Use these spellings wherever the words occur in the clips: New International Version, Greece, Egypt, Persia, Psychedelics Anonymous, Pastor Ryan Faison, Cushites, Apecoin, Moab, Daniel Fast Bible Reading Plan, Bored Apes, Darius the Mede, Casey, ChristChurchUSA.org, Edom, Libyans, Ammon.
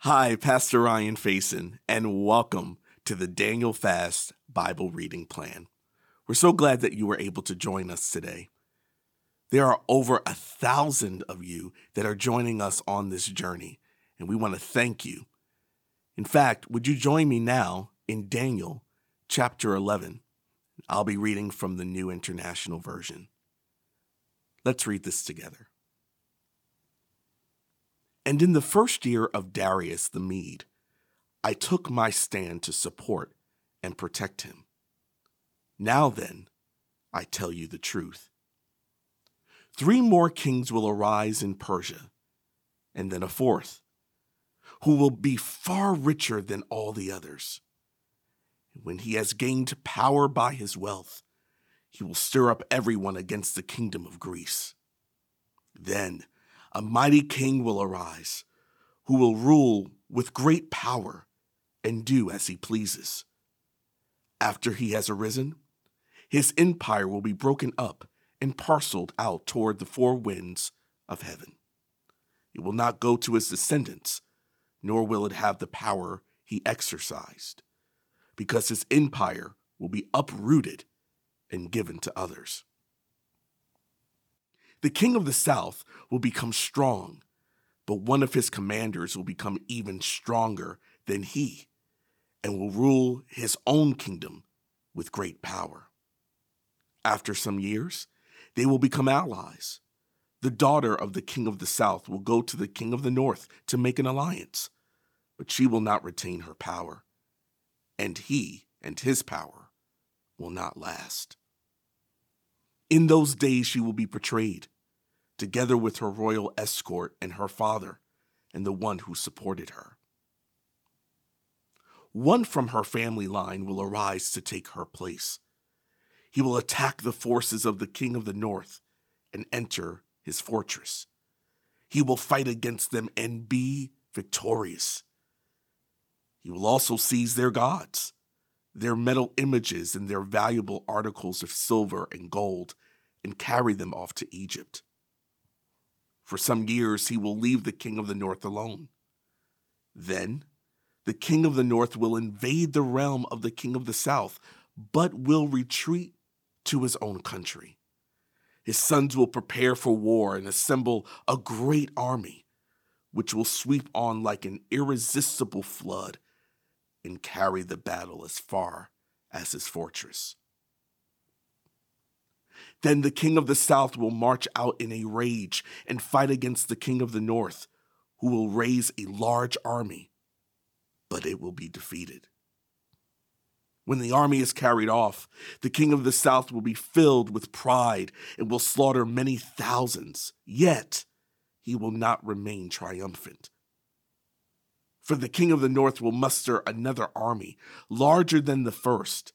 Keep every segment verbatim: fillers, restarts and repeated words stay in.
Hi, Pastor Ryan Faison, and welcome to the Daniel Fast Bible Reading Plan. We're so glad that you were able to join us today. There are over a thousand of you that are joining us on this journey, and we want to thank you. In fact, would you join me now in Daniel chapter eleven? I'll be reading from the New International Version. Let's read this together. And in the first year of Darius the Mede, I took my stand to support and protect him. Now then, I tell you the truth. Three more kings will arise in Persia, and then a fourth, who will be far richer than all the others. When he has gained power by his wealth, he will stir up everyone against the kingdom of Greece. Then a mighty king will arise, who will rule with great power and do as he pleases. After he has arisen, his empire will be broken up and parceled out toward the four winds of heaven. It will not go to his descendants, nor will it have the power he exercised, because his empire will be uprooted and given to others. The king of the south will become strong, but one of his commanders will become even stronger than he and will rule his own kingdom with great power. After some years, they will become allies. The daughter of the king of the south will go to the king of the north to make an alliance, but she will not retain her power, and he and his power will not last. In those days she will be betrayed, together with her royal escort and her father and the one who supported her. One from her family line will arise to take her place. He will attack the forces of the king of the north and enter his fortress. He will fight against them and be victorious. He will also seize their gods, their metal images, and their valuable articles of silver and gold, and carry them off to Egypt. For some years he will leave the king of the north alone. Then the king of the north will invade the realm of the king of the south, but will retreat to his own country. His sons will prepare for war and assemble a great army, which will sweep on like an irresistible flood and carry the battle as far as his fortress. Then the king of the south will march out in a rage and fight against the king of the north, who will raise a large army, but it will be defeated. When the army is carried off, the king of the south will be filled with pride and will slaughter many thousands, yet he will not remain triumphant. For the king of the north will muster another army, larger than the first,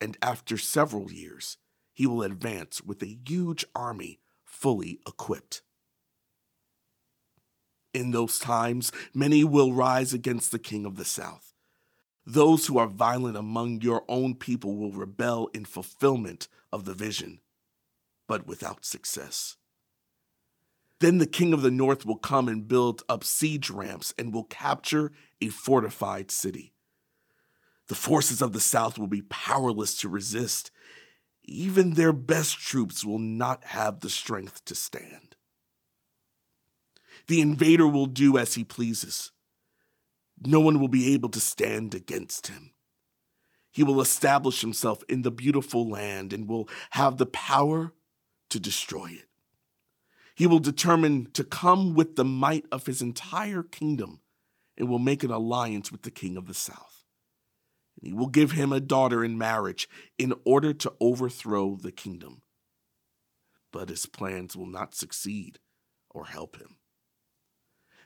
and after several years, he will advance with a huge army fully equipped. In those times, many will rise against the king of the south. Those who are violent among your own people will rebel in fulfillment of the vision, but without success. Then the king of the north will come and build up siege ramps and will capture a fortified city. The forces of the south will be powerless to resist. Even their best troops will not have the strength to stand. The invader will do as he pleases. No one will be able to stand against him. He will establish himself in the beautiful land and will have the power to destroy it. He will determine to come with the might of his entire kingdom and will make an alliance with the king of the south. And he will give him a daughter in marriage in order to overthrow the kingdom. But his plans will not succeed or help him.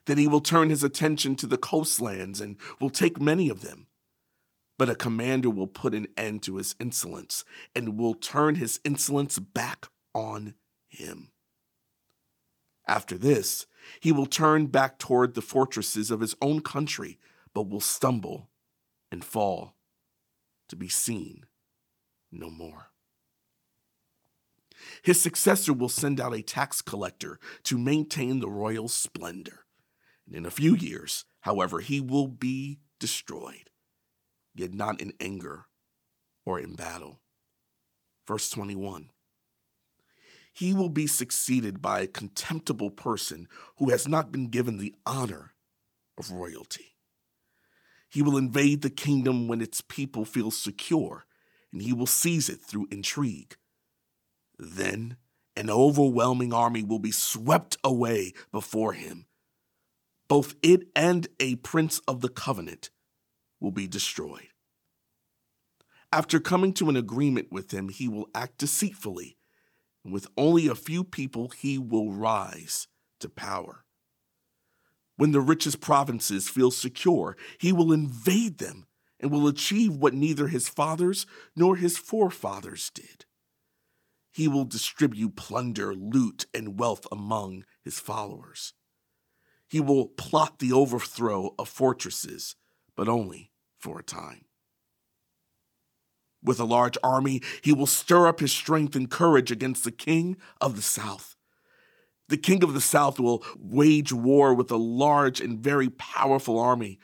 Then he will turn his attention to the coastlands and will take many of them. But a commander will put an end to his insolence and will turn his insolence back on him. After this, he will turn back toward the fortresses of his own country, but will stumble and fall to be seen no more. His successor will send out a tax collector to maintain the royal splendor. And in a few years, However, he will be destroyed, yet not in anger or in battle. Verse twenty-one, he will be succeeded by a contemptible person who has not been given the honor of royalty. He will invade the kingdom when its people feel secure, and he will seize it through intrigue. Then an overwhelming army will be swept away before him. Both it and a prince of the covenant will be destroyed. After coming to an agreement with him, he will act deceitfully, and with only a few people, he will rise to power. When the richest provinces feel secure, he will invade them and will achieve what neither his fathers nor his forefathers did. He will distribute plunder, loot, and wealth among his followers. He will plot the overthrow of fortresses, but only for a time. With a large army, he will stir up his strength and courage against the king of the south. The king of the south will wage war with a large and very powerful army,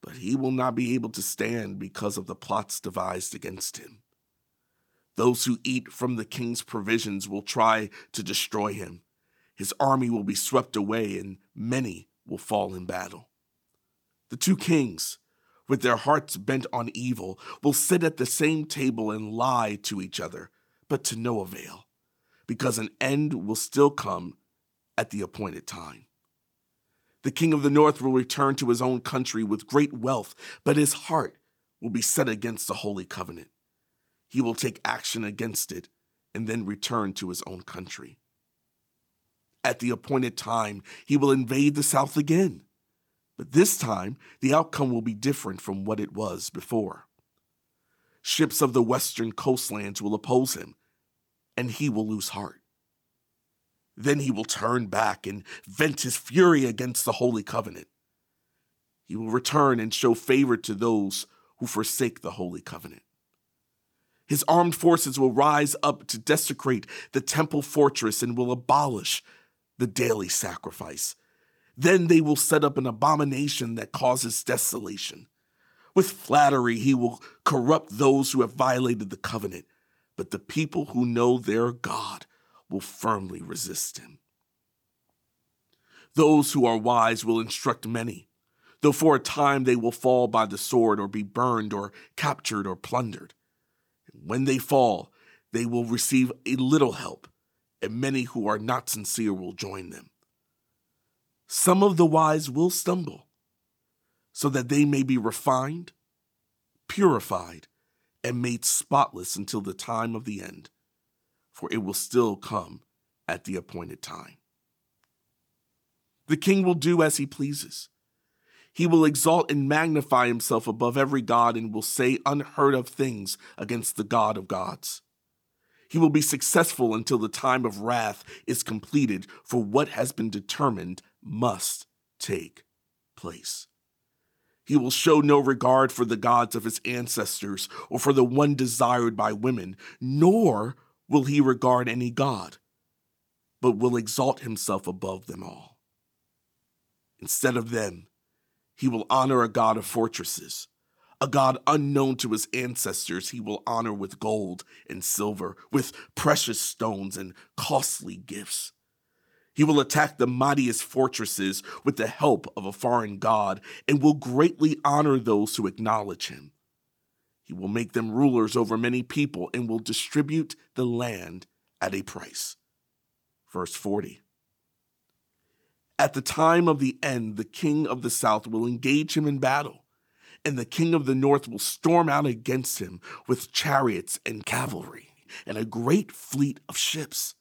but he will not be able to stand because of the plots devised against him. Those who eat from the king's provisions will try to destroy him. His army will be swept away, and many will fall in battle. The two kings, with their hearts bent on evil, will sit at the same table and lie to each other, but to no avail, because an end will still come at the appointed time. The king of the north will return to his own country with great wealth, but his heart will be set against the holy covenant. He will take action against it and then return to his own country. At the appointed time, he will invade the south again. But this time, the outcome will be different from what it was before. Ships of the western coastlands will oppose him, and he will lose heart. Then he will turn back and vent his fury against the Holy Covenant. He will return and show favor to those who forsake the Holy Covenant. His armed forces will rise up to desecrate the temple fortress and will abolish the daily sacrifice. Then they will set up an abomination that causes desolation. With flattery, he will corrupt those who have violated the covenant, but the people who know their God will firmly resist him. Those who are wise will instruct many, though for a time they will fall by the sword or be burned or captured or plundered. When they fall, they will receive a little help, and many who are not sincere will join them. Some of the wise will stumble, so that they may be refined, purified, and made spotless until the time of the end, for it will still come at the appointed time. The king will do as he pleases. He will exalt and magnify himself above every god and will say unheard of things against the God of gods. He will be successful until the time of wrath is completed, for what has been determined must take place. He will show no regard for the gods of his ancestors or for the one desired by women, nor will he regard any god, but will exalt himself above them all. Instead of them, he will honor a god of fortresses, a god unknown to his ancestors. He will honor with gold and silver, with precious stones and costly gifts. He will attack the mightiest fortresses with the help of a foreign god and will greatly honor those who acknowledge him. He will make them rulers over many people and will distribute the land at a price. Verse forty. At the time of the end, the king of the south will engage him in battle, and the king of the north will storm out against him with chariots and cavalry and a great fleet of ships.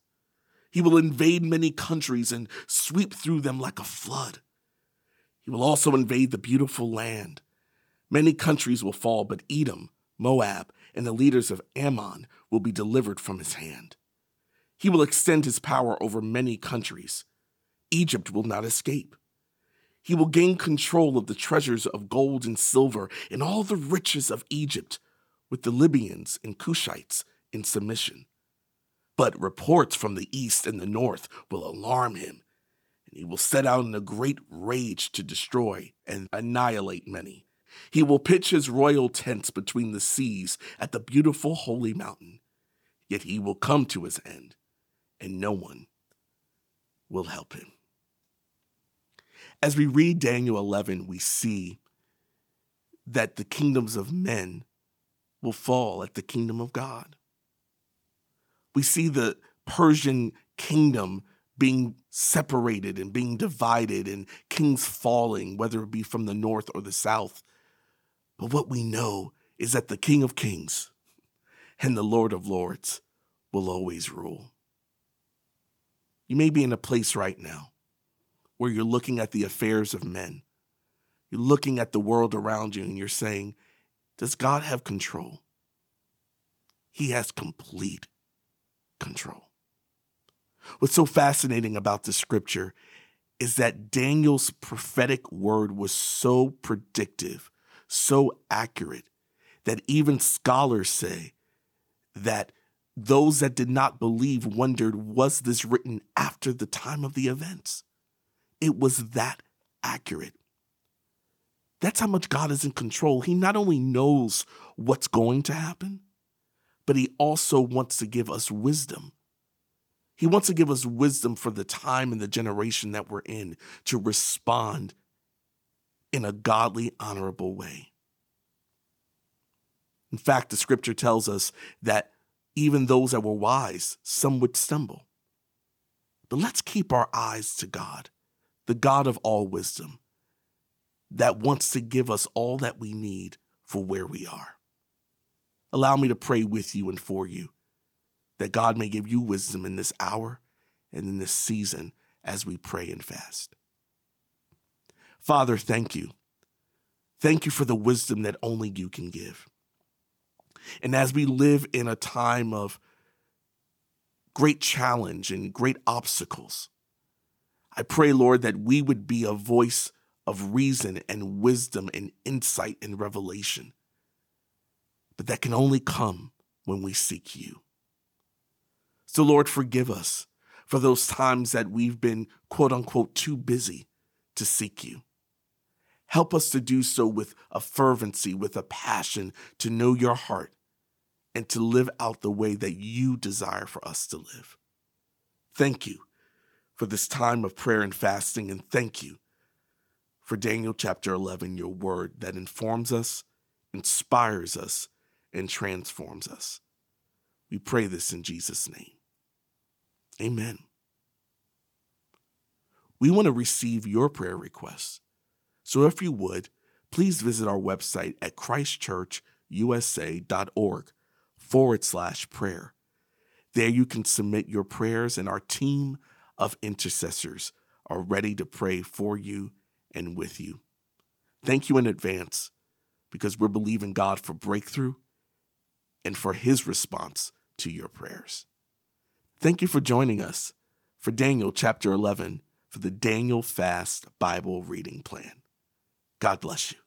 He will invade many countries and sweep through them like a flood. He will also invade the beautiful land. Many countries will fall, but Edom, Moab, and the leaders of Ammon will be delivered from his hand. He will extend his power over many countries. Egypt will not escape. He will gain control of the treasures of gold and silver and all the riches of Egypt, with the Libyans and Cushites in submission. But reports from the east and the north will alarm him, and he will set out in a great rage to destroy and annihilate many. He will pitch his royal tents between the seas at the beautiful holy mountain. Yet he will come to his end, and no one will help him. As we read Daniel eleven, we see that the kingdoms of men will fall at the kingdom of God. We see the Persian kingdom being separated and being divided and kings falling, whether it be from the north or the south. But what we know is that the King of Kings and the Lord of Lords will always rule. You may be in a place right now where you're looking at the affairs of men. You're looking at the world around you and you're saying, does God have control? He has complete control. What's so fascinating about this scripture is that Daniel's prophetic word was so predictive, so accurate, that even scholars say that those that did not believe wondered, was this written after the time of the events? It was that accurate. That's how much God is in control. He not only knows what's going to happen, but he also wants to give us wisdom. He wants to give us wisdom for the time and the generation that we're in to respond in a godly, honorable way. In fact, the scripture tells us that even those that were wise, some would stumble. But let's keep our eyes to God, the God of all wisdom, that wants to give us all that we need for where we are. Allow me to pray with you and for you, that God may give you wisdom in this hour and in this season as we pray and fast. Father, thank you. Thank you for the wisdom that only you can give. And as we live in a time of great challenge and great obstacles, I pray, Lord, that we would be a voice of reason and wisdom and insight and revelation. But that can only come when we seek you. So, Lord, forgive us for those times that we've been, quote unquote, too busy to seek you. Help us to do so with a fervency, with a passion to know your heart and to live out the way that you desire for us to live. Thank you for this time of prayer and fasting, and thank you for Daniel chapter eleven, your word that informs us, inspires us, and transforms us. We pray this in Jesus' name. Amen. We want to receive your prayer requests. So if you would, please visit our website at ChristChurchUSA.org forward slash prayer. There you can submit your prayers, and our team of intercessors are ready to pray for you and with you. Thank you in advance, because we're believing God for breakthrough and for his response to your prayers. Thank you for joining us for Daniel chapter eleven for the Daniel Fast Bible Reading Plan. God bless you.